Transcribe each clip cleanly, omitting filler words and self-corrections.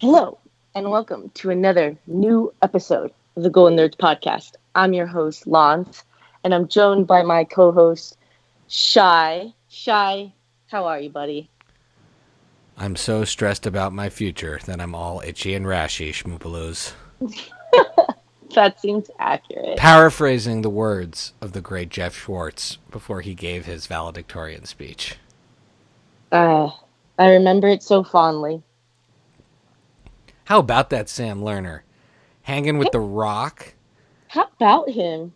Hello, and welcome to another new episode of the Golden Nerds Podcast. I'm your host, Lance, and I'm joined by my co-host, Shy. Shy, how are you, buddy? I'm so stressed about my future that I'm all itchy and rashy, schmoopaloos. That seems accurate. Paraphrasing the words of the great Jeff Schwartz before he gave his valedictorian speech. I remember it so fondly. How about that Sam Lerner? Hanging with The Rock. How about him?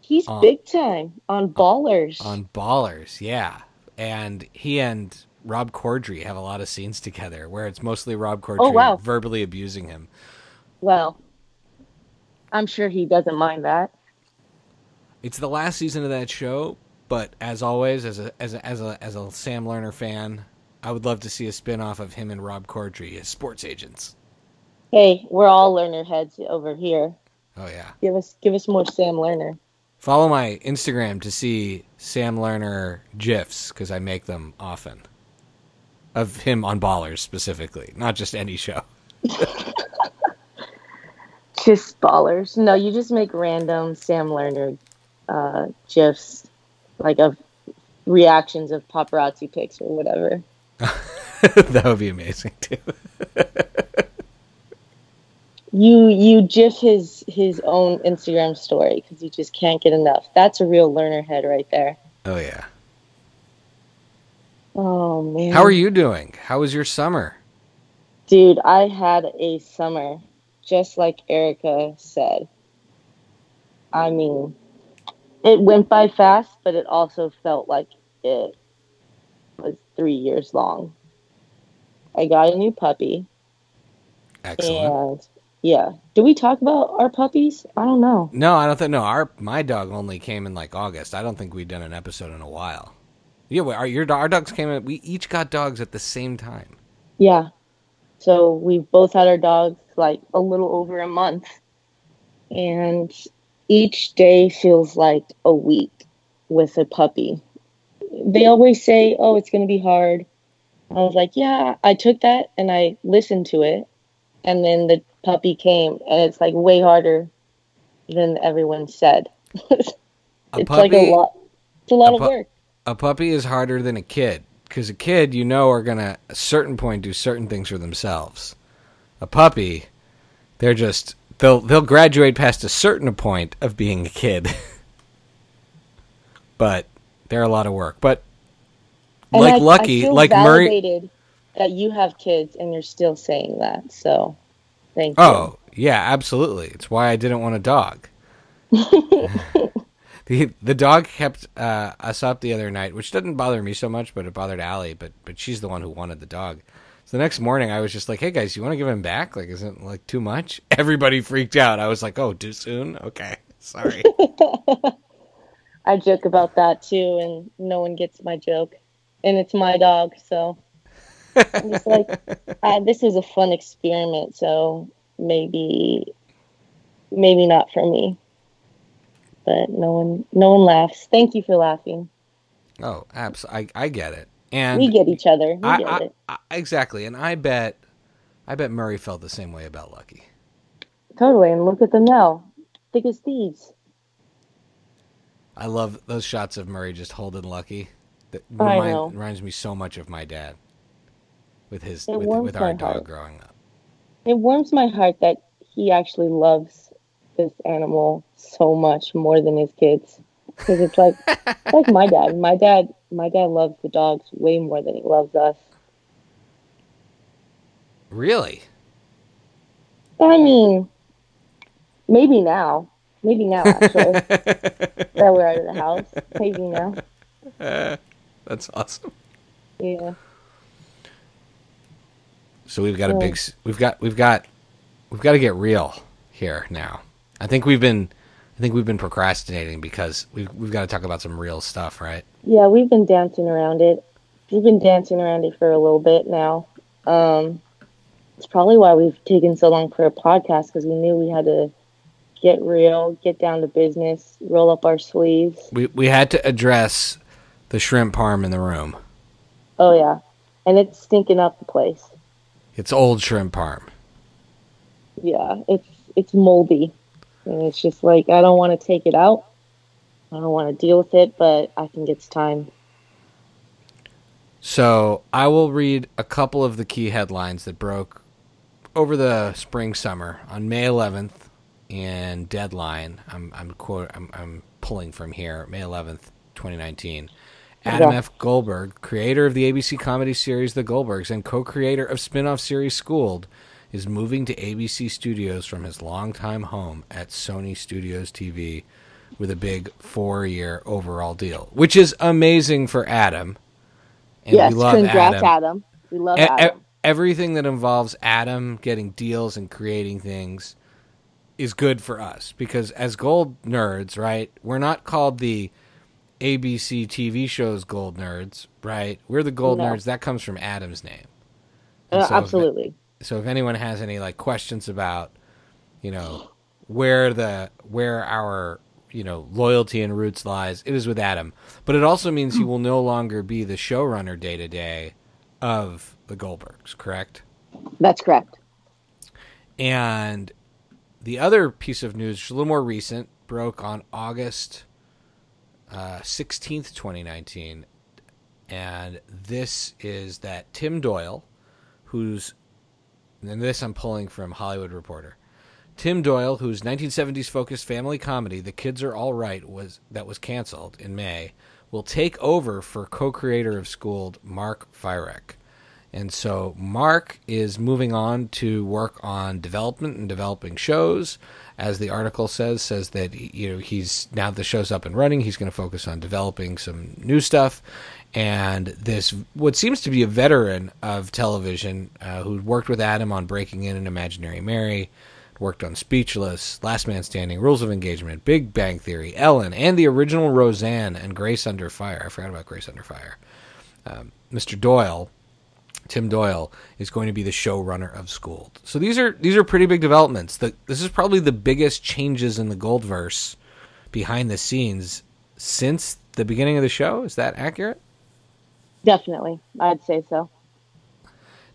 He's big time on Ballers. On Ballers, yeah. And he and Rob Corddry have a lot of scenes together where it's mostly Rob Corddry verbally abusing him. Well, I'm sure he doesn't mind that. It's the last season of that show, but as always, as a Sam Lerner fan, I would love to see a spin-off of him and Rob Corddry as sports agents. Hey, we're all Lerner heads over here. Oh yeah. Give us more Sam Lerner. Follow my Instagram to see Sam Lerner GIFs, because I make them often. Of him on Ballers specifically, not just any show. Just Ballers. No, you just make random Sam Lerner GIFs, like of reactions of paparazzi pics or whatever. That would be amazing too. You GIF his own Instagram story because you just can't get enough. That's a real Lerner head right there. Oh, yeah. Oh, man. How are you doing? How was your summer? Dude, I had a summer, just like Erica said. I mean, it went by fast, but it also felt like it was 3 years long. I got a new puppy. Excellent. And yeah. Did we talk about our puppies? I don't know. No, I don't think. No, my dog only came in like August. I don't think we've done an episode in a while. Yeah, our dogs came in. We each got dogs at the same time. Yeah. So we both had our dogs like a little over a month. And each day feels like a week with a puppy. They always say, oh, it's going to be hard. I was like, yeah, I took that and I listened to it. And then the puppy came, and it's like way harder than everyone said. It's a lot of work. A puppy is harder than a kid, because a kid, you know, are going to, at a certain point, do certain things for themselves. A puppy, they're just, they'll graduate past a certain point of being a kid. But they're a lot of work. But and like Lucky, like validated. Murray... That you have kids and you're still saying that, so thank you. Oh, yeah, absolutely. It's why I didn't want a dog. The dog kept us up the other night, which didn't bother me so much, but it bothered Allie, but she's the one who wanted the dog. So the next morning, I was just like, hey, guys, you want to give him back? Like, isn't it like too much? Everybody freaked out. I was like, oh, too soon? Okay, sorry. I joke about that, too, and no one gets my joke. And it's my dog, so... I'm just like, this is a fun experiment, so maybe not for me. But no one laughs. Thank you for laughing. Oh, absolutely. I get it. And we get each other. Exactly. And I bet Murray felt the same way about Lucky. Totally. And look at them now. Thick as thieves. I love those shots of Murray just holding Lucky. That reminds me so much of my dad. With our dog growing up. It warms my heart that he actually loves this animal so much more than his kids. Because it's like it's like my dad. My dad loves the dogs way more than he loves us. Really? I mean, maybe now. Maybe now, actually. That we're out of the house. Maybe now. That's awesome. Yeah. So we've got to get real here now. I think we've been procrastinating because we've got to talk about some real stuff, right? Yeah, we've been dancing around it. We've been dancing around it for a little bit now. It's probably why we've taken so long for a podcast, because we knew we had to get real, get down to business, roll up our sleeves. We had to address the shrimp parm in the room. Oh yeah, and it's stinking up the place. It's old shrimp parm. Yeah, it's moldy. And it's just like, I don't want to take it out. I don't want to deal with it, but I think it's time. So I will read a couple of the key headlines that broke over the spring-summer on May 11th in Deadline. I'm pulling from here, May 11th, 2019. Adam F. Goldberg, creator of the ABC comedy series The Goldbergs and co-creator of spin-off series Schooled, is moving to ABC Studios from his longtime home at Sony Studios TV with a big 4-year overall deal, which is amazing for Adam. And yes, we love Adam. We love Adam. Everything that involves Adam getting deals and creating things is good for us because as gold nerds, right, we're not called the ABC TV shows gold nerds, right? We're the gold nerds. That comes from Adam's name. So absolutely. So if anyone has any like questions about, you know, where our, you know, loyalty and roots lies, it is with Adam. But it also means he will no longer be the showrunner day to day of the Goldbergs, correct? That's correct. And the other piece of news, which is a little more recent, broke on August 16th, 2019. And this is that Tim Doyle, I'm pulling from Hollywood Reporter. Tim Doyle, whose 1970s focused family comedy, The Kids Are All Right, was canceled in May, will take over for co-creator of Schooled, Mark Fyrek. And so Mark is moving on to work on development and developing shows. As the article says that, you know, he's now the show's up and running, he's going to focus on developing some new stuff. And this, what seems to be a veteran of television, who worked with Adam on Breaking In and Imaginary Mary, worked on Speechless, Last Man Standing, Rules of Engagement, Big Bang Theory, Ellen, and the original Roseanne and Grace Under Fire. I forgot about Grace Under Fire. Mr. Doyle, Tim Doyle, is going to be the showrunner of Schooled. So these are pretty big developments. This is probably the biggest changes in the Goldverse behind the scenes since the beginning of the show. Is that accurate? Definitely. I'd say so.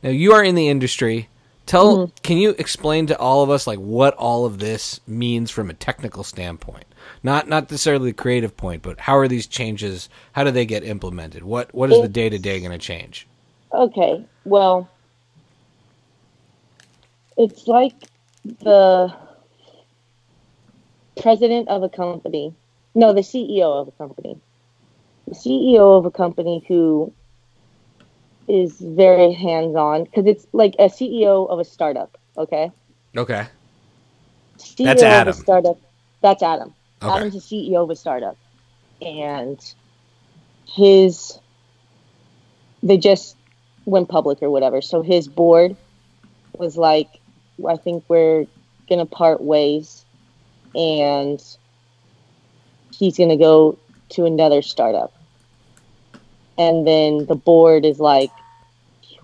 Now, you are in the industry. Can you explain to all of us like what all of this means from a technical standpoint? Not necessarily the creative point, but how are these changes, how do they get implemented? What is the day-to-day going to change? Okay, well, it's like the president of a company. No, the CEO of a company. The CEO of a company who is very hands-on, because it's like a CEO of a startup, okay? Okay. CEO That's Adam. Of a startup. That's Adam. Okay. Adam's the CEO of a startup. And they just went public or whatever. So his board was like, I think we're going to part ways and he's going to go to another startup. And then the board is like,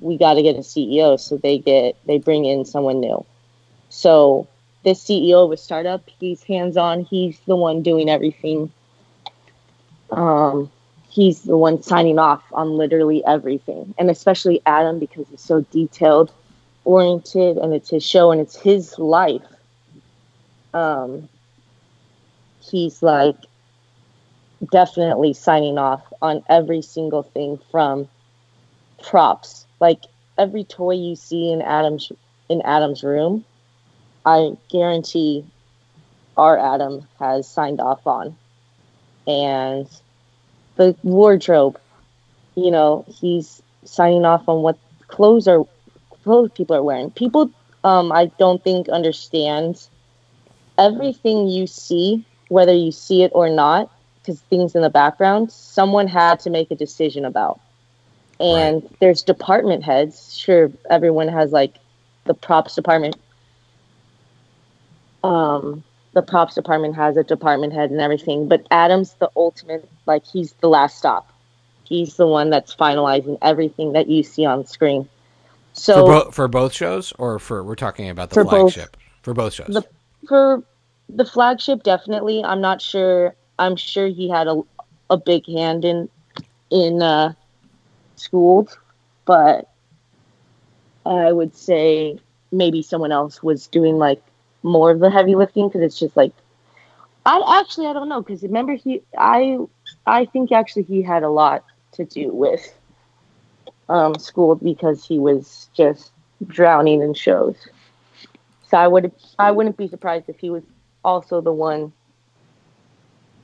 we got to get a CEO. So they bring in someone new. So this CEO of a startup, he's hands-on. He's the one doing everything. He's the one signing off on literally everything. And especially Adam, because he's so detailed oriented and it's his show and it's his life. He's like, definitely signing off on every single thing from props. Like every toy you see in Adam's room, I guarantee our Adam has signed off on. And the wardrobe, you know, he's signing off on what clothes people are wearing. People, I don't think understand everything you see, whether you see it or not, because things in the background, someone had to make a decision about. And right. There's department heads. Sure, everyone has, like, the props department has a department head and everything. But Adam's the ultimate, like, he's the last stop. He's the one that's finalizing everything that you see on screen. So for both shows? Or we're talking about the flagship? For both shows. For the flagship, definitely. I'm sure he had a big hand in Schooled, but I would say maybe someone else was doing like more of the heavy lifting, because it's just like, I don't know, because remember I think he had a lot to do with Schooled, because he was just drowning in shows. So I wouldn't be surprised if he was also the one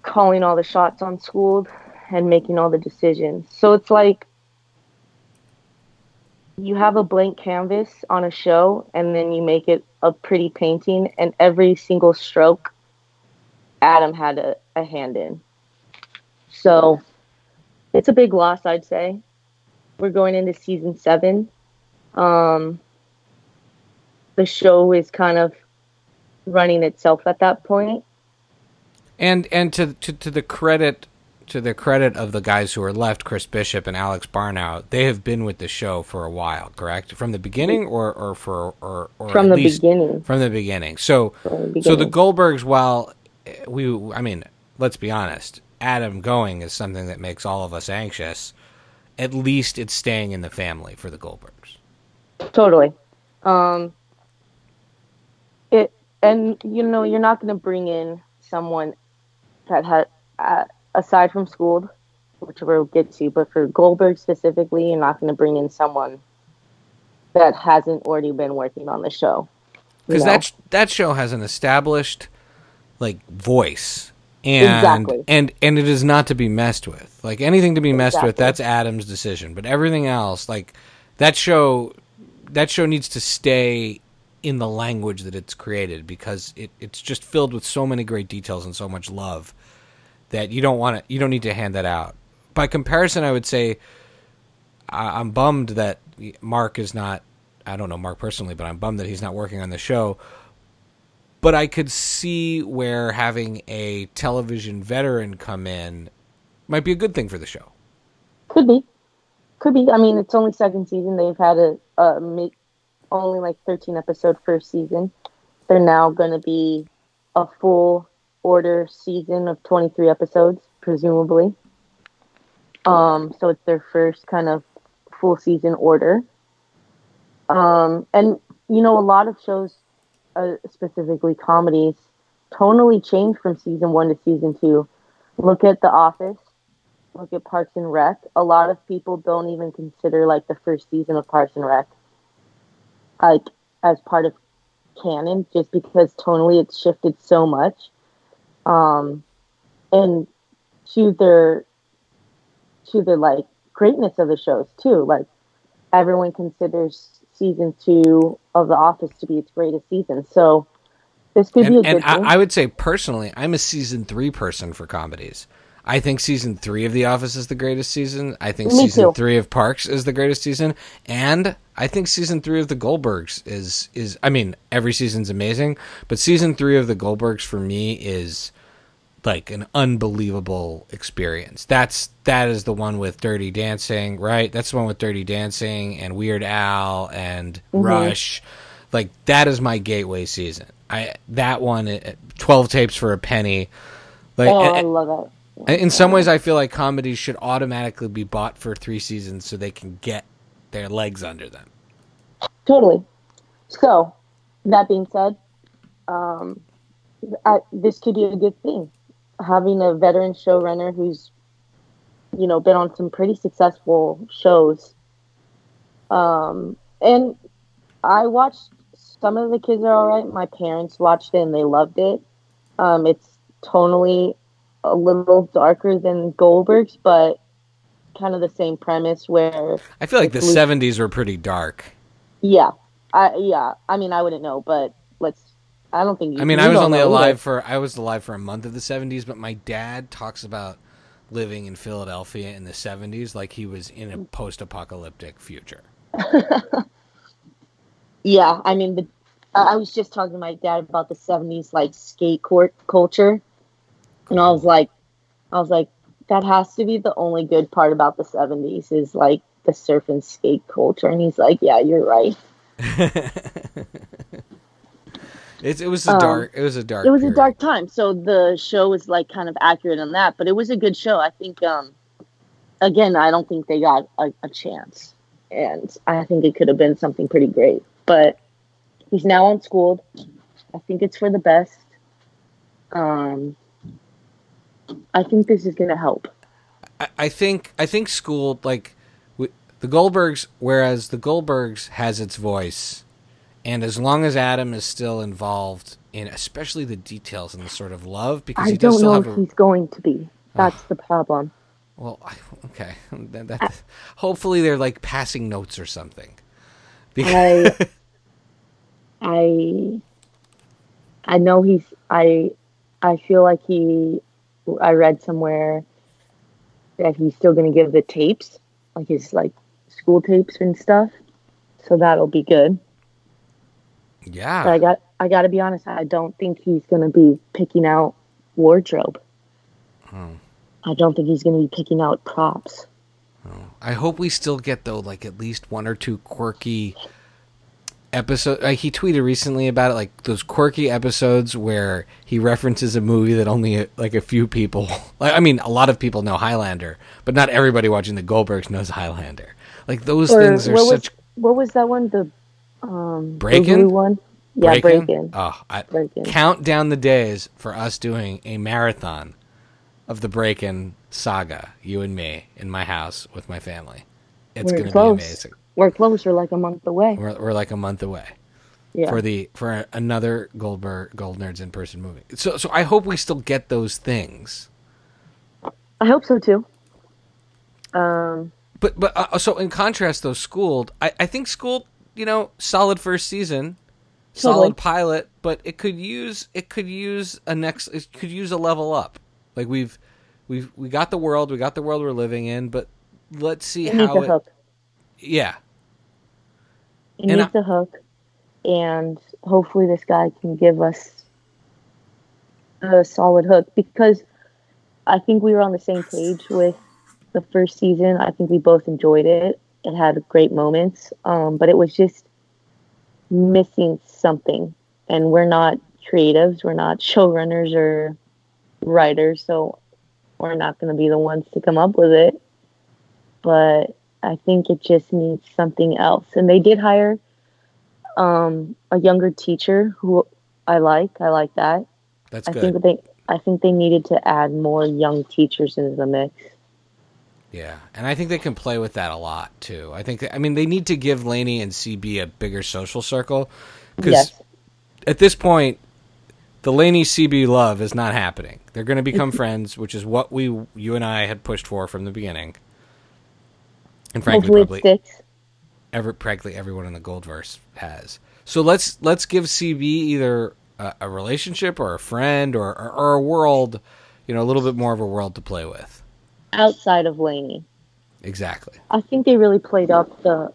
calling all the shots on Schooled and making all the decisions. So it's like you have a blank canvas on a show, and then you make it a pretty painting, and every single stroke Adam had a hand in. So it's a big loss, I'd say. We're going into season 7. The show is kind of running itself at that point. And to the credit of the guys who are left, Chris Bishop and Alex Barnow, they have been with the show for a while, correct? From the beginning, or from the beginning. From the beginning. So the Goldbergs, let's be honest, Adam going is something that makes all of us anxious. At least it's staying in the family for the Goldbergs. Totally. You're not going to bring in someone that had, aside from Schooled, which we'll get to, but for Goldberg specifically, you're not going to bring in someone that hasn't already been working on the show. Because that show has an established voice. And it is not to be messed with. Like, anything to be messed with, that's Adam's decision. But everything else, that show needs to stay in the language that it's created, because it's just filled with so many great details and so much love that you don't need to hand that out. By comparison, I would say I'm bummed that Mark is not. I don't know Mark personally, but I'm bummed that he's not working on the show. But I could see where having a television veteran come in might be a good thing for the show. Could be. I mean, it's only second season. They've had only 13 episode first season. They're now going to be a full order season of 23 episodes, presumably. So it's their first kind of full season order. A lot of shows, specifically comedies, tonally changed from season 1 to season 2. Look at The Office. Look at Parks and Rec. A lot of people don't even consider the first season of Parks and Rec as part of canon, just because tonally it's shifted so much. And to the greatness of the shows too. Everyone considers season 2 of The Office to be its greatest season. So this could be a good thing. I would say personally, I'm a season 3 person for comedies. I think season 3 of The Office is the greatest season. I think season 3 of Parks is the greatest season. And I think season 3 of the Goldbergs is every season's amazing, but season 3 of the Goldbergs for me is an unbelievable experience. That is the one with Dirty Dancing, right? That's the one with Dirty Dancing and Weird Al and Rush. That is my gateway season. That one, 12 Tapes for a Penny. I love it. In some ways, I feel like comedies should automatically be bought for 3 seasons so they can get their legs under them. Totally. So, that being said, this could be a good thing. Having a veteran showrunner who's, been on some pretty successful shows. And I watched, some of the kids are all right. My parents watched it and they loved it. It's tonally a little darker than Goldberg's, but kind of the same premise where... I feel like the 70s were pretty dark. Yeah. I wouldn't know, but let's... I don't think. I was alive for a month of the 70s, but my dad talks about living in Philadelphia in the 70s, like he was in a post-apocalyptic future. Yeah, I was just talking to my dad about the 70s, skate culture, and I was like, that has to be the only good part about the 70s is the surf and skate culture, and he's like, yeah, you're right. It was a dark time. So the show was kind of accurate on that, but it was a good show. I think, again, I don't think they got a chance and I think it could have been something pretty great. But he's now on Schooled. I think it's for the best. I think this is going to help. I think Schooled, like the Goldbergs, whereas the Goldbergs has its voice, and as long as Adam is still involved in, especially the details and the sort of love, because he does still have. I don't know if he's going to be. That's the problem. Well, okay. Hopefully, they're like passing notes or something. I know he's. I feel like he. I read somewhere that he's still going to give the tapes, like his like school tapes and stuff. So that'll be good. Yeah. But I got to be honest. I don't think he's going to be picking out wardrobe. Oh. I don't think he's going to be picking out props. Oh. I hope we still get, though, like at least one or two quirky episodes. Like, he tweeted recently about it, like those quirky episodes where he references a movie that only like a few people, like, I mean, a lot of people know Highlander, but not everybody watching The Goldbergs knows Highlander. Like those things are such. What was that one? The Breakin' one? Yeah, Breakin'. Oh, count down the days for us doing a marathon of the Breakin' saga, you and me, in my house with my family. It's going to be amazing. We're close. We're like a month away. We're like a month away. Yeah. For another Gold Nerds in person movie. So I hope we still get those things. I hope so too. But so in contrast, though, Schooled, I think Schooled, you know, solid first season. Totally. Solid pilot, but it could use a level up. Like we got the world, we're living in, but let's see how it. Hook. Yeah. It needs the hook, and hopefully this guy can give us a solid hook, because I think we were on the same page with the first season. I think we both enjoyed it. It had great moments, but it was just missing something, and we're not creatives, we're not showrunners or writers, so we're not going to be the ones to come up with it. But I think it just needs something else. And they did hire a younger teacher who I like that. That's good. I think they needed to add more young teachers into the mix. Yeah, and I think they can play with that a lot too. They need to give Lainey and CB a bigger social circle, because at this point, the Lainey CB love is not happening. They're going to become friends, which is what you and I had pushed for from the beginning. And frankly, probably everyone in the Goldverse has. So let's give CB either a relationship or a friend or a world, you know, a little bit more of a world to play with outside of Lainey. Exactly. I think they really played up the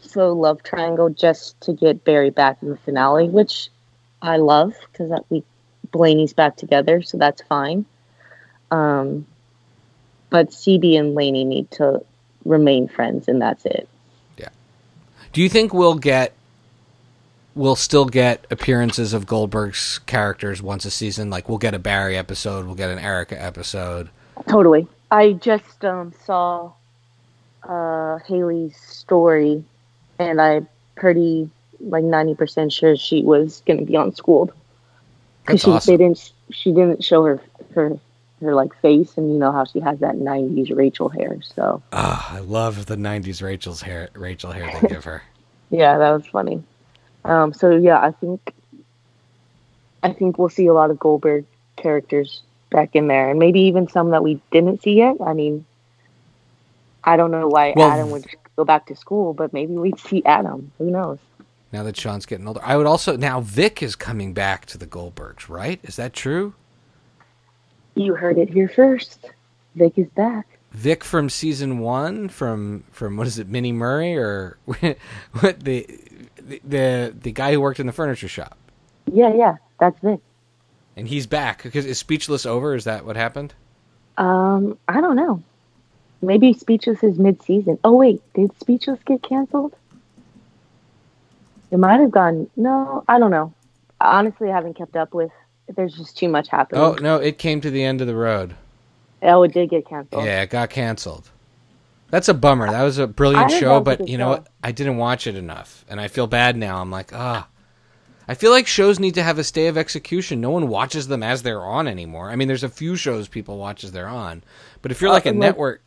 slow love triangle just to get Barry back in the finale, which I love, because that week Lainey's back together, so that's fine. But CB and Lainey need to remain friends, and that's it. Yeah. Do you think we'll still get appearances of Goldberg's characters once a season? Like, we'll get a Barry episode, we'll get an Erica episode. Totally. I just saw Haley's story, and I'm pretty 90% sure she was going to be on Schooled, because awesome. She didn't show her face, and you know how she has that 90s Rachel hair. So I love the 90s Rachel hair they give her. Yeah, that was funny. So yeah, I think we'll see a lot of Goldberg characters back in there, and maybe even some that we didn't see yet. I mean, I don't know why Adam would go back to school, but maybe we'd see Adam. Who knows? Now that Sean's getting older. I would also... Now, Vic is coming back to the Goldbergs, right? Is that true? You heard it here first. Vic is back. Vic from season 1? From what is it, Minnie Murray? Or what? The guy who worked in the furniture shop? Yeah. That's Vic. And he's back. Because is Speechless over? Is that what happened? I don't know. Maybe Speechless is mid-season. Oh, wait. Did Speechless get canceled? It might have gone. No, I don't know. Honestly, I haven't kept up with. There's just too much happening. Oh no, it came to the end of the road. Oh, it did get canceled. Yeah, it got canceled. That's a bummer. That was a brilliant show, but you know what? I didn't watch it enough, and I feel bad now. I'm like, I feel like shows need to have a stay of execution. No one watches them as they're on anymore. I mean, there's a few shows people watch as they're on, but if you're like a network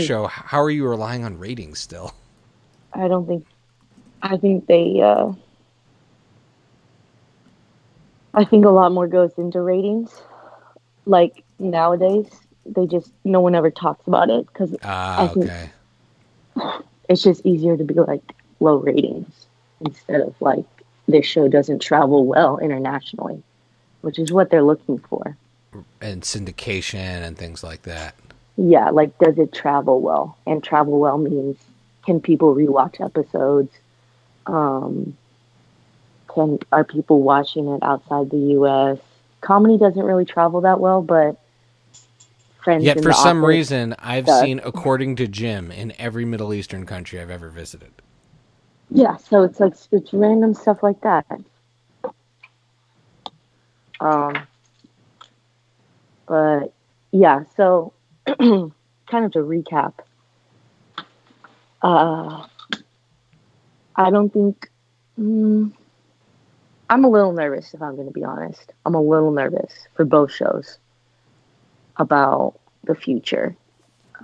show, how are you relying on ratings still? I think a lot more goes into ratings. Like nowadays, no one ever talks about it because it's just easier to be like low ratings instead of like this show doesn't travel well internationally, which is what they're looking for. And syndication and things like that. Yeah, like does it travel well? And travel well means can people rewatch episodes? Are people watching it outside the U.S.? Comedy doesn't really travel that well, but Friends. Yet for some reason, I've seen According to Jim in every Middle Eastern country I've ever visited. Yeah, so it's like it's random stuff like that. But yeah, so kind of to recap, I don't think. I'm a little nervous, if I'm going to be honest. I'm a little nervous for both shows about the future.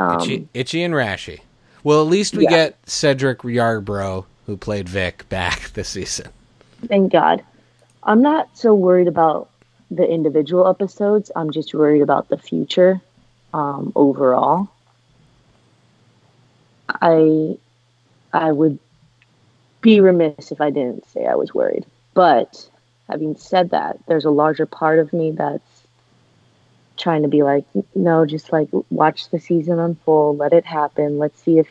Itchy and Rashy. Well, at least we get Cedric Yarbrough, who played Vic, back this season. Thank God. I'm not so worried about the individual episodes. I'm just worried about the future overall. I would be remiss if I didn't say I was worried. But having said that, there's a larger part of me that's trying to be like, no, just like watch the season unfold, let it happen. Let's see if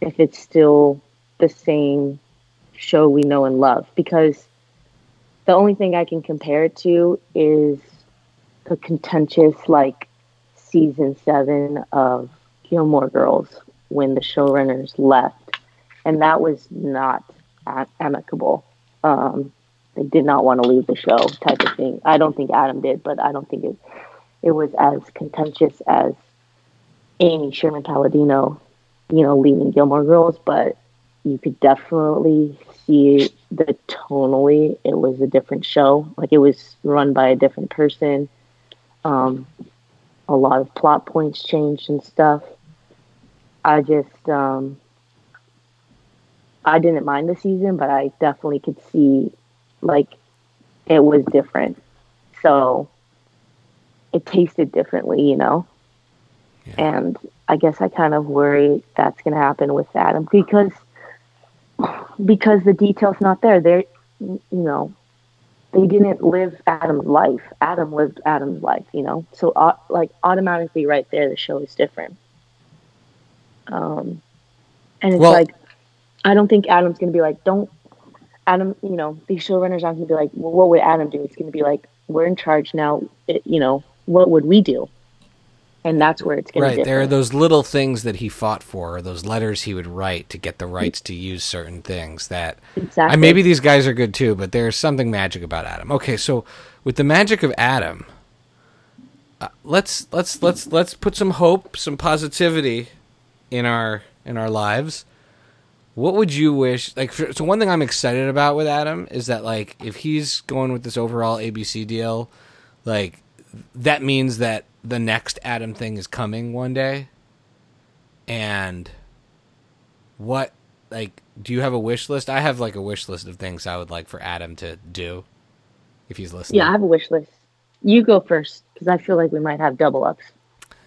it's still the same show we know and love. Because the only thing I can compare it to is the contentious like season 7 of Gilmore Girls when the showrunners left. And that was not amicable. They did not want to leave the show type of thing. I don't think Adam did, but I don't think it was as contentious as Amy Sherman-Palladino, you know, leaving Gilmore Girls, but you could definitely see that tonally it was a different show. Like it was run by a different person. A lot of plot points changed and stuff. I just, I didn't mind the season, but I definitely could see, like, it was different. So it tasted differently, you know? Yeah. And I guess I kind of worry that's going to happen with Adam because the detail's not there. They're, you know, they didn't live Adam's life. Adam lived Adam's life, you know? So, automatically right there, the show is different. And it's I don't think Adam's going to be like, you know, these showrunners aren't going to be like, well, what would Adam do? It's going to be like, we're in charge now, you know, what would we do? And that's where it's going to be. Right, there are those little things that he fought for, or those letters he would write to get the rights to use certain things that... Exactly. Maybe these guys are good too, but there's something magic about Adam. Okay, so with the magic of Adam, let's put some hope, some positivity in our lives. What would you wish? So one thing I'm excited about with Adam is that, like, if he's going with this overall ABC deal, like, that means that the next Adam thing is coming one day. And what, like, do you have a wish list? I have, like, a wish list of things I would like for Adam to do if he's listening. Yeah, I have a wish list. You go first, because I feel like we might have double ups.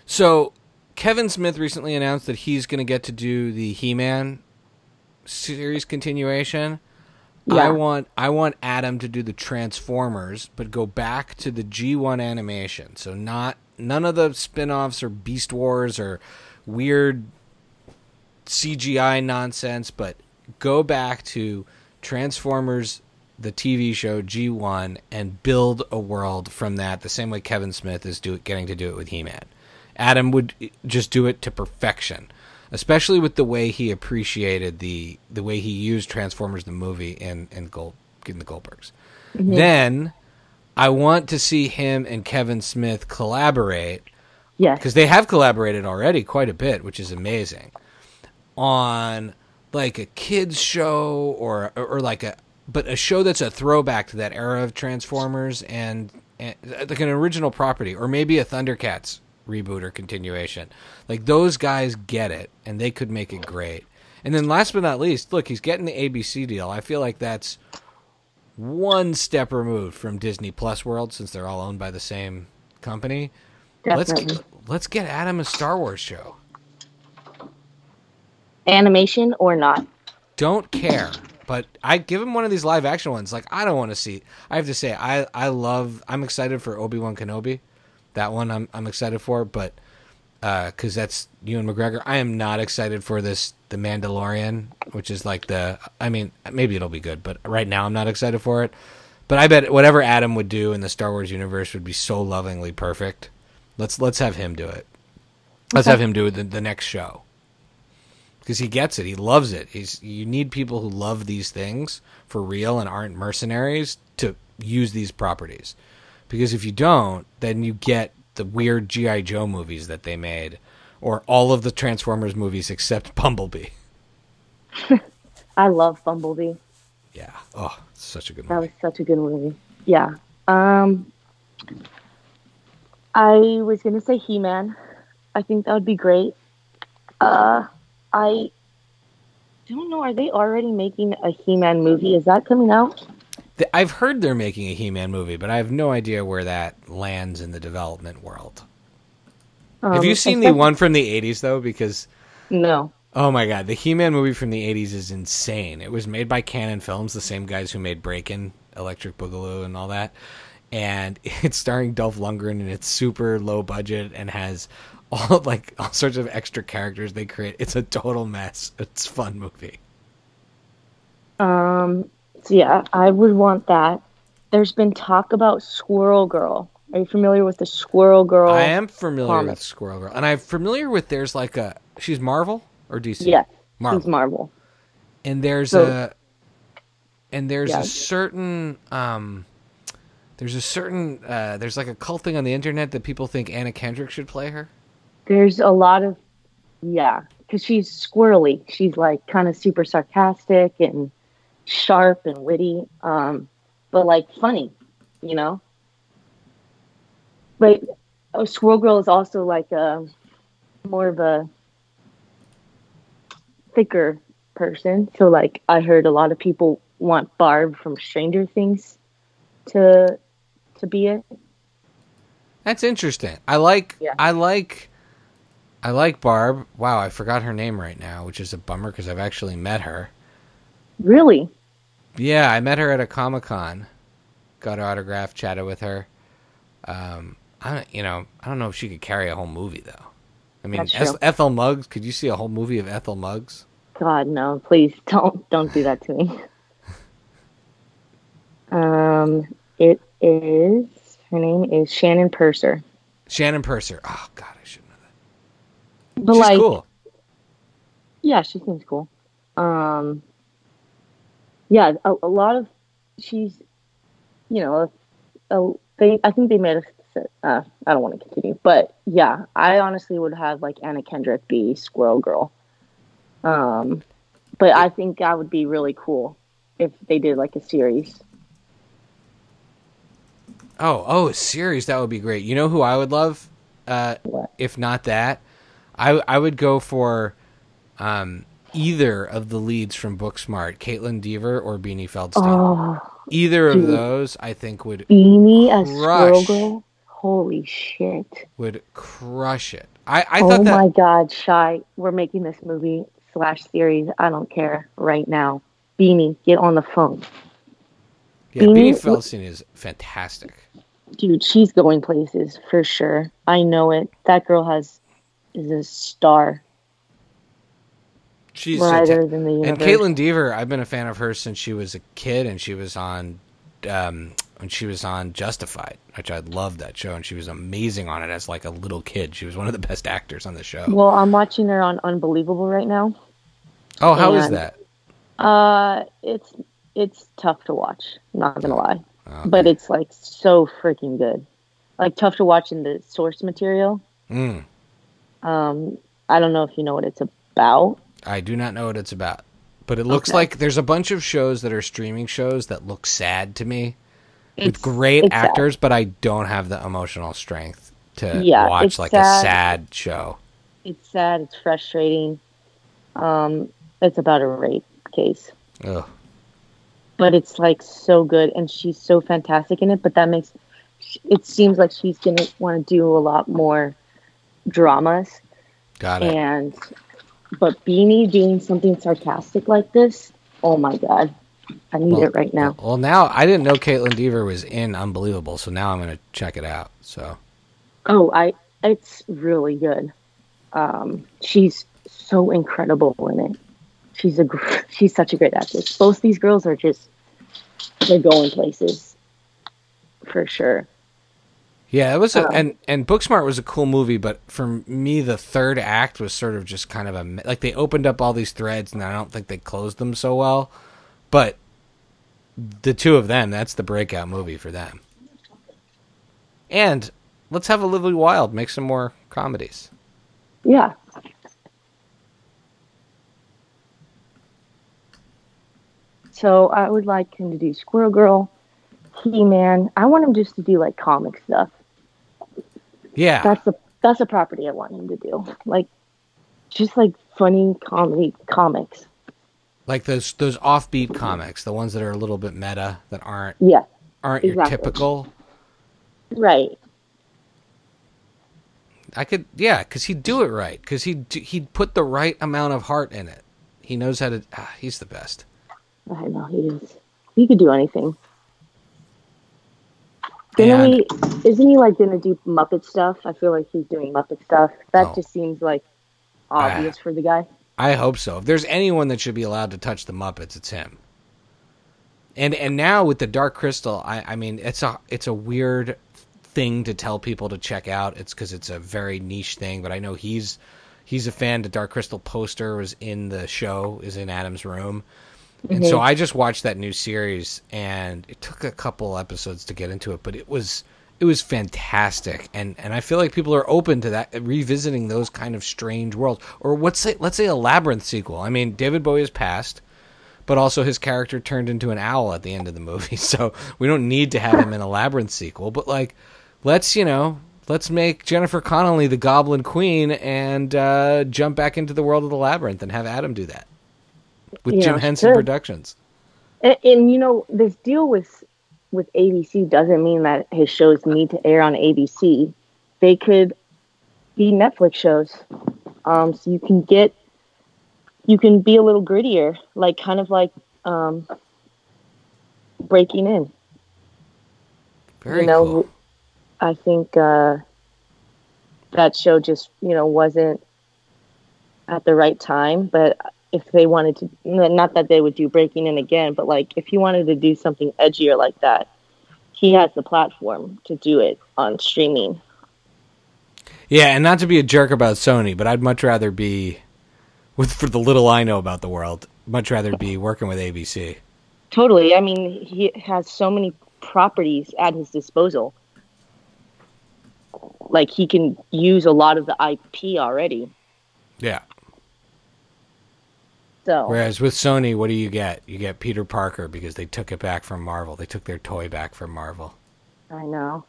So Kevin Smith recently announced that he's going to get to do the He-Man series continuation. Yeah. I want Adam to do the Transformers, but go back to the G1 animation. So none of the spin-offs or Beast Wars or weird CGI nonsense, but go back to Transformers, the TV show G1, and build a world from that the same way Kevin Smith is getting to do it with He-Man. Adam would just do it to perfection. Especially with the way he appreciated the way he used Transformers the movie in the Goldbergs. Mm-hmm. Then I want to see him and Kevin Smith collaborate Yes. Because they have collaborated already quite a bit, which is amazing. On like a kids show or like a, but a show that's a throwback to that era of Transformers and like an original property, or maybe a Thundercats reboot or continuation. Like those guys get it and they could make it great. And then last but not least, look, he's getting the ABC deal. I feel like that's one step removed from Disney Plus World since they're all owned by the same company. Definitely. Let's get Adam a Star Wars show. Animation or not. Don't care. But I give him one of these live action ones. Like, I don't want to see. I have to say, I'm excited for Obi-Wan Kenobi. That one I'm excited for, but because that's Ewan McGregor. I am not excited for this The Mandalorian, which is like the. I mean, maybe it'll be good, but right now I'm not excited for it. But I bet whatever Adam would do in the Star Wars universe would be so lovingly perfect. Let's have him do it. Let's have him do the next show. Because he gets it. He loves it. You need people who love these things for real and aren't mercenaries to use these properties. Because if you don't, then you get the weird G.I. Joe movies that they made, or all of the Transformers movies except Bumblebee. I love Bumblebee. Yeah. Oh, it's such a good movie. That was such a good movie. Yeah. I was going to say He-Man. I think that would be great. I don't know. Are they already making a He-Man movie? Is that coming out? I've heard they're making a He-Man movie, but I have no idea where that lands in the development world. Have you seen the one from the 80s, though? Because no. Oh, my God. The He-Man movie from the 80s is insane. It was made by Cannon Films, the same guys who made Breakin', Electric Boogaloo, and all that. And it's starring Dolph Lundgren, and it's super low budget and has... all sorts of extra characters they create. It's a total mess. It's a fun movie. So yeah, I would want that. There's been talk about Squirrel Girl. Are you familiar with the Squirrel Girl? I am familiar with Squirrel Girl. And I'm familiar with there's like a... She's Marvel or DC? Yes, Marvel. She's Marvel. And there's a certain... there's a certain... there's like a cult thing on the internet that people think Anna Kendrick should play her. There's a lot of, yeah, because she's squirrely. She's like kind of super sarcastic and sharp and witty, but like funny, you know? But Squirrel Girl is also like a more of a thicker person. So like I heard a lot of people want Barb from Stranger Things to be it. That's interesting. I like Barb. Wow, I forgot her name right now, which is a bummer because I've actually met her. Really? Yeah, I met her at a Comic-Con. Got her autograph, chatted with her. I don't know if she could carry a whole movie though. I mean, Ethel Muggs. Could you see a whole movie of Ethel Muggs? God, no! Please don't do that to me. Her name is Shannon Purser. Shannon Purser. Oh God, I should. But she's like, cool. Yeah, she seems cool. Yeah, a lot of she's, you know, I think they made a. I don't want to continue, but yeah, I honestly would have like Anna Kendrick be Squirrel Girl. But I think that would be really cool if they did like a series. Oh, a series that would be great. You know who I would love? If not that. I would go for either of the leads from Booksmart, Caitlin Dever or Beanie Feldstein. Oh, either of those, I think, would Beanie crush. Beanie as Squirrel Girl? Holy shit. Would crush it. I thought that... Oh my God, Shai, we're making this movie /series. I don't care right now. Beanie, get on the phone. Yeah, Beanie Feldstein is fantastic. Dude, she's going places for sure. I know it. That girl is a star. She's brighter than the universe. And Caitlin Dever, I've been a fan of her since she was a kid, and she was on Justified, which I loved that show, and she was amazing on it as like a little kid. She was one of the best actors on the show. Well, I'm watching her on Unbelievable right now. Oh, how is that? It's tough to watch, not gonna lie. Oh, okay. But it's like so freaking good. Like tough to watch in the source material. Mm. I don't know if you know what it's about. I do not know what it's about. But it looks like there's a bunch of shows that are streaming shows that look sad to me. With great actors, sad. But I don't have the emotional strength to watch like sad. A sad show. It's sad. It's frustrating. It's about a rape case. Ugh. But it's like so good, and she's so fantastic in it. But that makes it seems like she's going to want to do a lot more dramas. Got it. But Beanie doing something sarcastic like this, oh my god, I need it right now. Well, now I didn't know Caitlin Dever was in Unbelievable, so now I'm going to check it out. So, it's really good. She's so incredible in it. She's such a great actress. Both these girls are they're going places for sure. Yeah, it was and Booksmart was a cool movie, but for me, the third act was sort of just kind of they opened up all these threads, and I don't think they closed them so well. But the two of them, that's the breakout movie for them. And let's have Olivia Wilde make some more comedies. Yeah. So I would like him to do Squirrel Girl, He-Man. I want him just to do like comic stuff. Yeah. That's the property I want him to do. Like just like funny comedy comics. Like those offbeat comics, the ones that are a little bit meta, that aren't exactly your typical. Right. Because he'd do it right. Because he'd put the right amount of heart in it. He knows how to. He's the best. I know he is. He could do anything. Isn't he like going to do Muppet stuff? I feel like he's doing Muppet stuff. That just seems like obvious for the guy. I hope so. If there's anyone that should be allowed to touch the Muppets, it's him. And now with the Dark Crystal, I mean, it's a weird thing to tell people to check out. It's because it's a very niche thing, but I know he's a fan. The Dark Crystal poster was in the show, is in Adam's room. Mm-hmm. And so I just watched that new series, and it took a couple episodes to get into it, but it was fantastic, and I feel like people are open to that, revisiting those kind of strange worlds. Or let's say a Labyrinth sequel. I mean, David Bowie has passed, but also his character turned into an owl at the end of the movie, so we don't need to have him in a Labyrinth sequel. But like, let's make Jennifer Connelly the Goblin Queen and jump back into the world of the Labyrinth and have Adam do that with Jim Henson Productions. And this deal with ABC doesn't mean that his shows need to air on ABC. They could be Netflix shows. So you can be a little grittier, like kind of like Breaking In. Very cool. I think that show just, wasn't at the right time, but if they wanted to, not that they would do Breaking In again, but like if you wanted to do something edgier like that, he has the platform to do it on streaming. Yeah, and not to be a jerk about Sony, but I'd much rather be, for the little I know about the world, much rather be working with ABC. Totally. I mean, he has so many properties at his disposal. Like he can use a lot of the IP already. Yeah. So. Whereas with Sony, what do you get? You get Peter Parker because they took it back from Marvel. They took their toy back from Marvel. I know.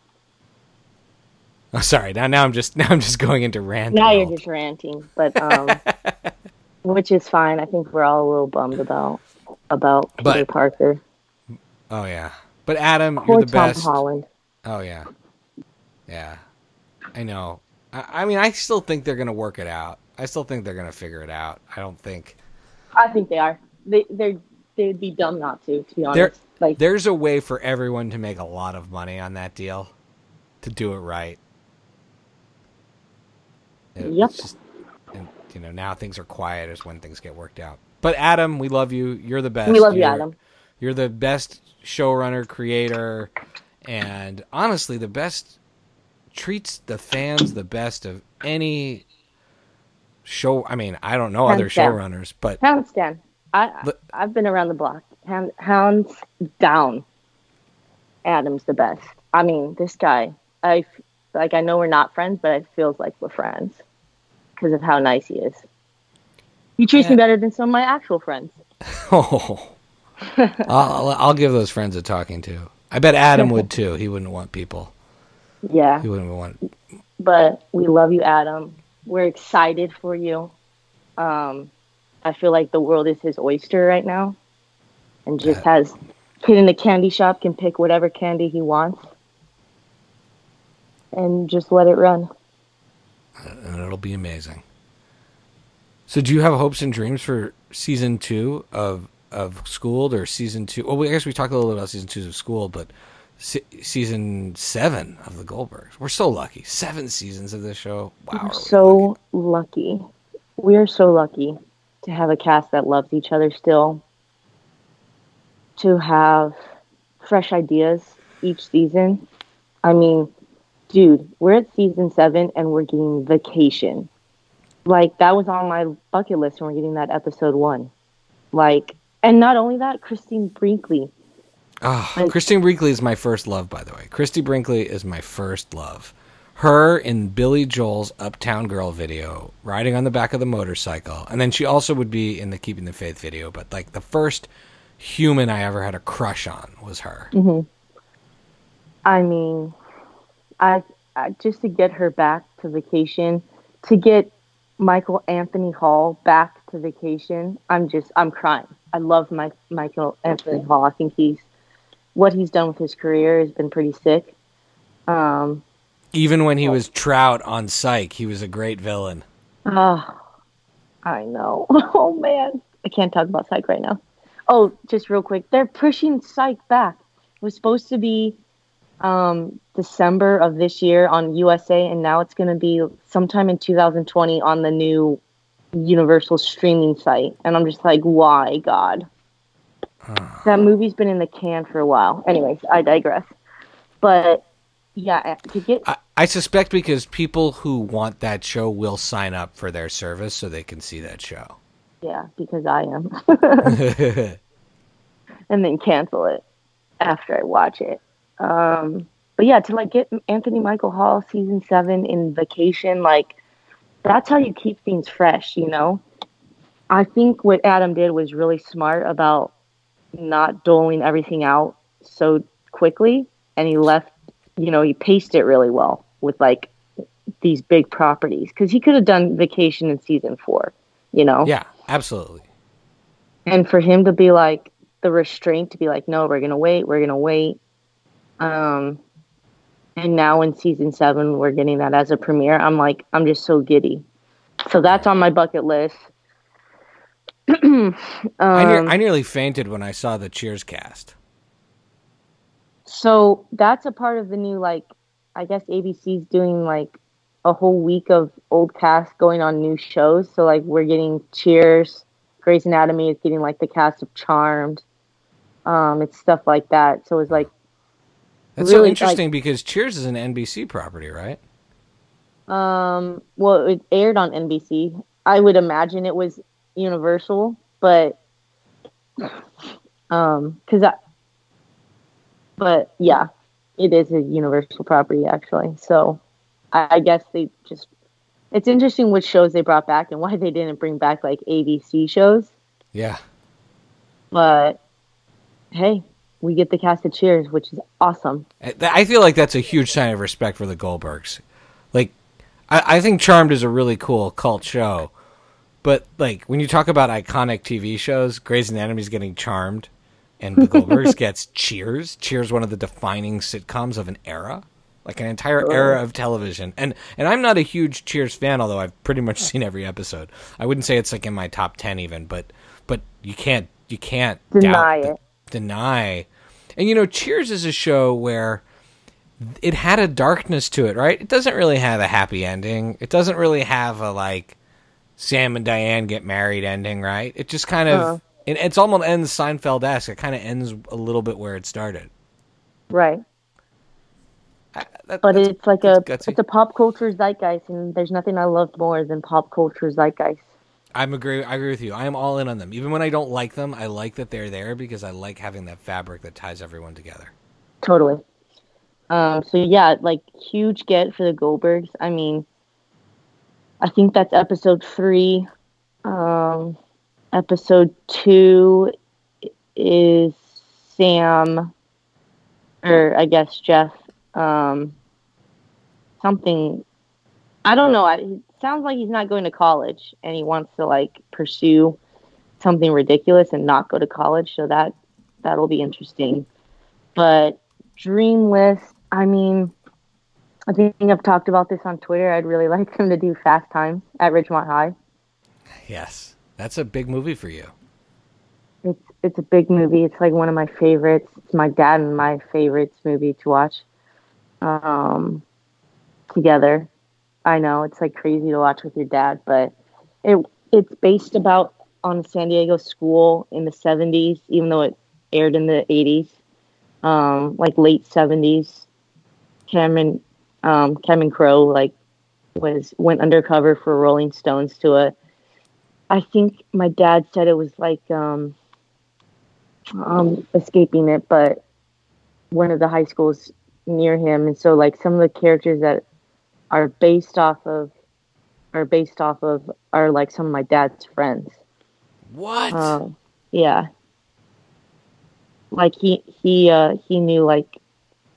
Oh, sorry. Now I'm just going into rant. Now you're just ranting, but which is fine. I think we're all a little bummed about Peter Parker. Oh yeah, but Adam, you're the best. Tom Holland. Oh yeah, I know. I mean, I still think they're gonna work it out. I still think they're gonna figure it out. I think they are. They'd be dumb not to. To be honest, there's a way for everyone to make a lot of money on that deal, to do it right. Yep. Now things are quiet is when things get worked out. But Adam, we love you. You're the best. We love you, Adam. You're the best showrunner, creator, and honestly, the best treats the fans the best of any show. I mean, I don't know other showrunners, but hands down, I've been around the block. Hands down, Adam's the best. I mean, this guy. Like, I know we're not friends, but it feels like we're friends because of how nice he is. He treats me better than some of my actual friends. Oh, I'll give those friends a talking to. I bet Adam would too. He wouldn't want people. Yeah. He wouldn't want. But we love you, Adam. We're excited for you. I feel like the world is his oyster right now, and just has kid in the candy shop can pick whatever candy he wants, and just let it run. And it'll be amazing. So, do you have hopes and dreams for season 2 of Schooled, or season 2? Well, I guess we talked a little about season 2 of Schooled, but season 7 of The Goldbergs. We're so lucky. 7 seasons of this show. Wow, we're so lucky. We are so lucky to have a cast that loves each other still, to have fresh ideas each season. I mean, dude, we're at season 7 and we're getting Vacation. Like, that was on my bucket list when we're getting that episode 1. Like, and not only that, Christine Brinkley. Oh, like, Christine Brinkley is my first love, by the way. Christy Brinkley is my first love. Her in Billy Joel's Uptown Girl video, riding on the back of the motorcycle. And then she also would be in the Keeping the Faith video. But, like, the first human I ever had a crush on was her. Mm-hmm. I mean, I just to get her back to Vacation, to get Michael Anthony Hall back to Vacation. I'm crying. I love Michael Anthony Hall. I think what he's done with his career has been pretty sick. Even when he was Trout on Psych, he was a great villain. Oh, I know. Oh man, I can't talk about Psych right now. Oh, just real quick, they're pushing Psych back. It was supposed to be December of this year on USA, and now it's going to be sometime in 2020 on the new Universal streaming site. And I'm just like, why, God? That movie's been in the can for a while. Anyways, I digress. But yeah, I suspect because people who want that show will sign up for their service so they can see that show. Yeah, because I am. And then cancel it after I watch it. But yeah, to like get Anthony Michael Hall season 7 in Vacation, like that's how you keep things fresh, you know? I think what Adam did was really smart about not doling everything out so quickly. And he left, you know, he paced it really well with like these big properties. 'Cause he could have done Vacation in season 4, you know? Yeah, absolutely. And for him to be like the restraint to be like, no, we're going to wait. And now in season 7, we're getting that as a premiere. I'm just so giddy. So that's on my bucket list. I nearly fainted when I saw the Cheers cast. So that's a part of the new, like, I guess ABC's doing like a whole week of old cast going on new shows. So like we're getting Cheers. Grey's Anatomy is getting like the cast of Charmed. It's stuff like that. So it's like, that's really, so interesting, like, because Cheers is an NBC property, right? Well, it aired on NBC. I would imagine it was Universal, but yeah, it is a Universal property actually. So I guess it's interesting which shows they brought back and why they didn't bring back like ABC shows. Yeah. But hey, we get the cast of Cheers, which is awesome. I feel like that's a huge sign of respect for the Goldbergs. Like, I think Charmed is a really cool cult show, but like when you talk about iconic TV shows, Grey's Anatomy is getting Charmed, and the Goldbergs gets Cheers. Cheers, one of the defining sitcoms of an era, like an entire era of television. And I'm not a huge Cheers fan, although I've pretty much seen every episode. I wouldn't say it's like in my top 10 even, but you can't deny it. And, you know, Cheers is a show where it had a darkness to it, right? It doesn't really have a happy ending. It doesn't really have a, like, Sam and Diane get married ending, right? It just kind of, it's almost ends Seinfeld-esque. It kind of ends a little bit where it started. Right. But it's like it's a pop culture zeitgeist, and there's nothing I loved more than pop culture zeitgeist. I agree with you. I am all in on them. Even when I don't like them, I like that they're there because I like having that fabric that ties everyone together. Totally. So yeah, like huge get for the Goldbergs. I mean, I think that's episode 3. Episode 2 is Sam, or I guess Jeff, something, I don't know. It sounds like he's not going to college and he wants to like pursue something ridiculous and not go to college. So that'll be interesting. But dream list, I mean, I think I've talked about this on Twitter. I'd really like them to do Fast Times at Ridgemont High. Yes. That's a big movie for you. It's a big movie. It's like one of my favorites. It's my dad and my favorites movie to watch together. I know it's like crazy to watch with your dad, but it's based about on a San Diego school in the 70s, even though it aired in the 80s, like late 70s. Cameron Crowe like went undercover for Rolling Stones to a. I think my dad said it was like escaping it, but one of the high schools near him, and so like some of the characters that are based off of are like some of my dad's friends. What? Yeah. Like he knew like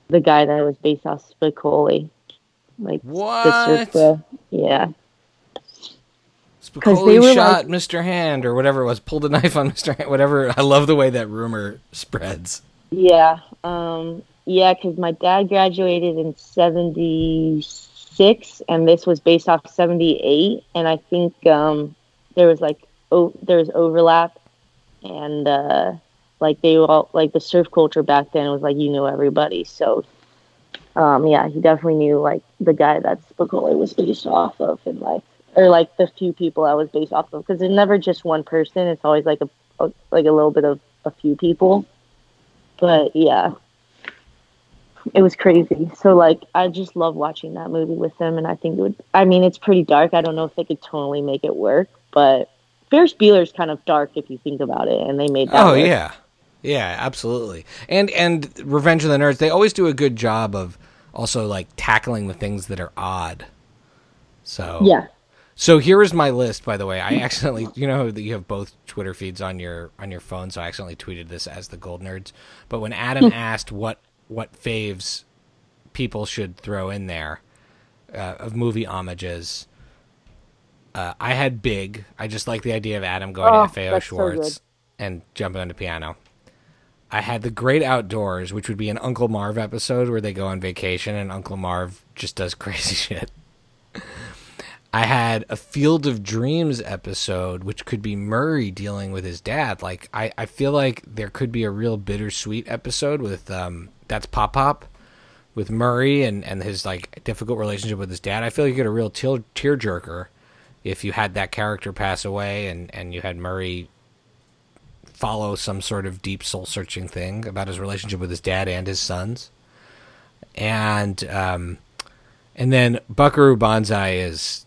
the guy that was based off Spicoli. Like what? Yeah. Spicoli shot like, Mr. Hand or whatever it was, pulled a knife on Mr. Hand, whatever. I love the way that rumor spreads. Yeah. Yeah, because my dad graduated in 76, and this was based off 78. And I think there was overlap. And like they were all, like the surf culture back then was like you knew everybody. So yeah, he definitely knew like the guy that Spicoli was based off of in life. Or like the few people I was based off of, because it's never just one person. It's always like a little bit of a few people. But yeah, it was crazy. So like I just love watching that movie with them, and I think it would. I mean, it's pretty dark. I don't know if they could totally make it work, but Ferris Bueller's kind of dark if you think about it, and they made that. Oh work. yeah, absolutely. And Revenge of the Nerds, they always do a good job of also like tackling the things that are odd. So yeah. So here is my list, by the way. I accidentally, you know that you have both Twitter feeds on your phone, so I accidentally tweeted this as the Gold Nerds. But when Adam asked what faves people should throw in there of movie homages, I had Big. I just like the idea of Adam going to FAO Schwartz and jumping on the piano. I had The Great Outdoors, which would be an Uncle Marv episode where they go on vacation and Uncle Marv just does crazy shit. I had a Field of Dreams episode, which could be Murray dealing with his dad. Like, I feel like there could be a real bittersweet episode with that's Pop with Murray and his like difficult relationship with his dad. I feel like you get a real tearjerker if you had that character pass away and you had Murray follow some sort of deep soul searching thing about his relationship with his dad and his sons. And then Buckaroo Banzai is.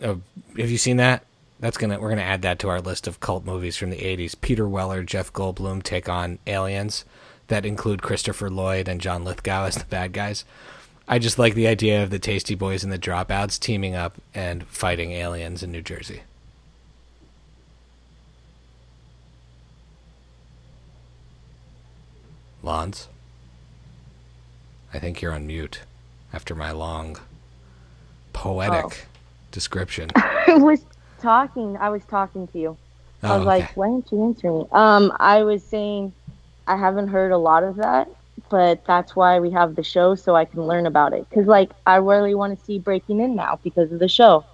Have you seen that? We're gonna add that to our list of cult movies from the 80s. Peter Weller, Jeff Goldblum take on aliens that include Christopher Lloyd and John Lithgow as the bad guys. I just like the idea of the Tasty Boys and the Dropouts teaming up and fighting aliens in New Jersey. Lons, I think you're on mute after my long, poetic. Oh. Description. I was talking to you. I was okay. Like, why didn't you answer me? I was saying I haven't heard a lot of that, but that's why we have the show, so I can learn about it. Because like I really want to see Breaking In now because of the show.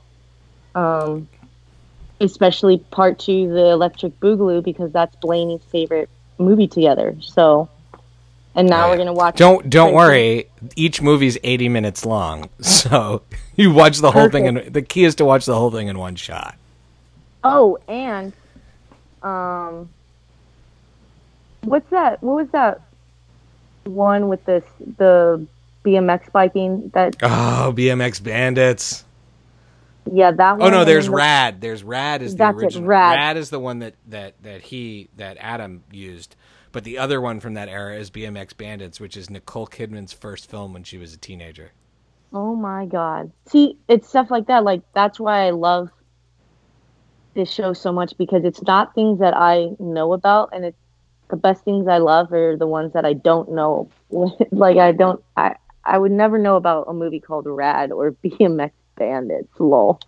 Especially part 2, the Electric Boogaloo, because that's Lainey's favorite movie together. So and now we're gonna watch. Don't worry. Each movie's 80 minutes long, so you watch the whole thing. And the key is to watch the whole thing in one shot. Oh, and what's that? What was that one with the BMX biking? That BMX Bandits. Yeah, that one. Oh no, there's Rad. There's Rad is the original. Rad is the one that Adam used. But the other one from that era is BMX Bandits, which is Nicole Kidman's first film when she was a teenager. Oh, my God. See, it's stuff like that. Like, that's why I love this show so much, because it's not things that I know about, and it's the best things I love are the ones that I don't know. Like, I would never know about a movie called Rad or BMX Bandits, lol.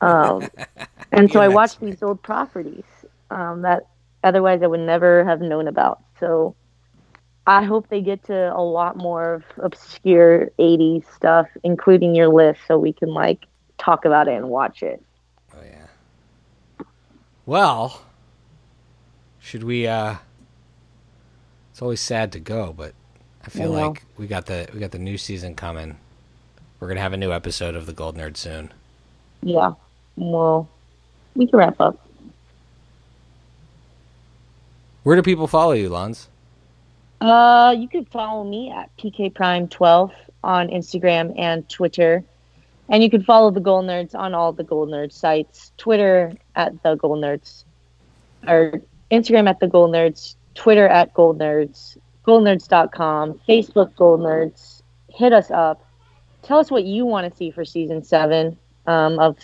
And so I watched these old properties that otherwise I would never have known about. So I hope they get to a lot more of obscure 80s stuff, including your list, so we can, like, talk about it and watch it. Oh, yeah. Well, should we, it's always sad to go, but I feel like we got the new season coming. We're going to have a new episode of The Gold Nerd soon. Yeah. Well, we can wrap up. Where do people follow you, Lons? You can follow me at PKPrime12 on Instagram and Twitter. And you can follow The Gold Nerds on all the Gold Nerds sites. Twitter at The Gold Nerds. Or Instagram at The Gold Nerds. Twitter at Gold Nerds. GoldNerds.com. Facebook Gold Nerds. Hit us up. Tell us what you want to see for season 7 of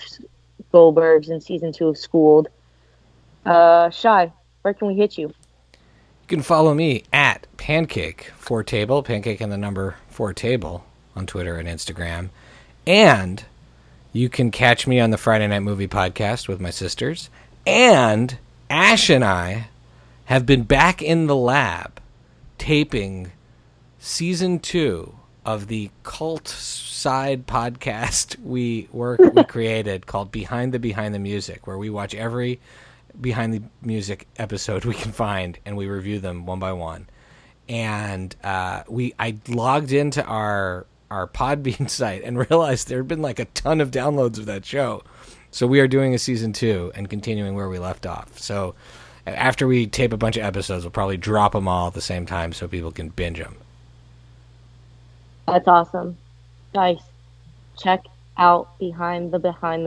Goldbergs and season 2 of Schooled. Shy, where can we hit you? You can follow me at Pancake4Table, Pancake and the number 4Table on Twitter and Instagram. And you can catch me on the Friday Night Movie Podcast with my sisters. And Ash and I have been back in the lab taping season 2 of the cult side podcast we created called Behind the Music, where we watch every Behind the Music episode we can find and we review them one by one. And I logged into our Podbean site and realized there had been like a ton of downloads of that show. So we are doing a season 2 and continuing where we left off. So after we tape a bunch of episodes, we'll probably drop them all at the same time so people can binge them. That's awesome. Guys, check out Behind the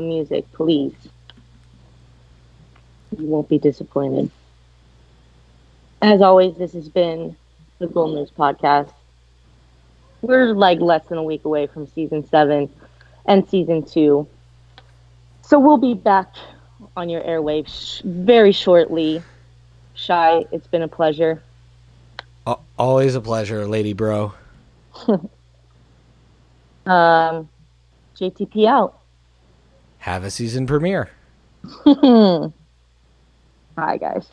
Music, please. You won't be disappointed. As always, this has been the Goldner's Podcast. We're like less than a week away from season 7 and season 2. So we'll be back on your airwaves very shortly. Shy, it's been a pleasure. Always a pleasure, lady bro. JTP out. Have a season premiere. Hi, guys.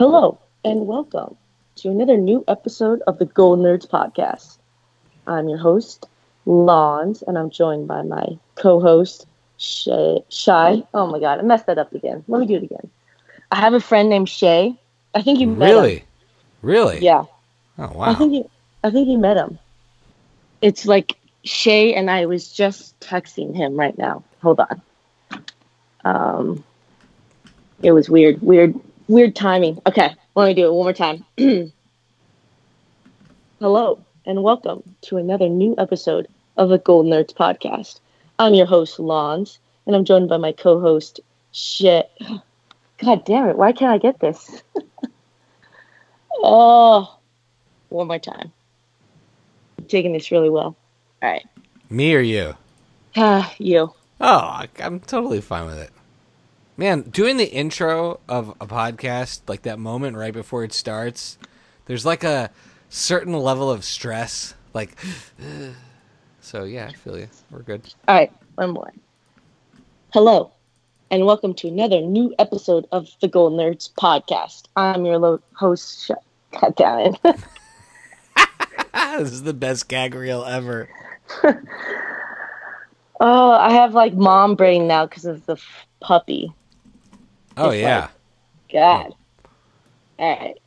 Hello, and welcome to another new episode of the Gold Nerds Podcast. I'm your host, Lons, and I'm joined by my co-host, Shay. Oh my god, I messed that up again. Let me do it again. I have a friend named Shay. I think you met him. Really? Yeah. Oh, wow. I think you met him. It's like Shay and I was just texting him right now. Hold on. It was weird timing. Okay, let me do it one more time. Hello, and welcome to another new episode of the Gold Nerds Podcast. I'm your host, Lons, and I'm joined by my co-host, Shay. God damn it, why can't I get this? Oh, one more time. I'm taking this really well. All right. Me or you? You. Oh, I'm totally fine with it. Man, doing the intro of a podcast, like that moment right before it starts, there's like a certain level of stress. Like, so yeah, I feel you. We're good. All right, one more. Hello, and welcome to another new episode of the Gold Nerds Podcast. I'm your host, God damn it. This is the best gag reel ever. Oh, I have like mom brain now because of the puppy. Oh, it's yeah. Like, God. Oh. All right.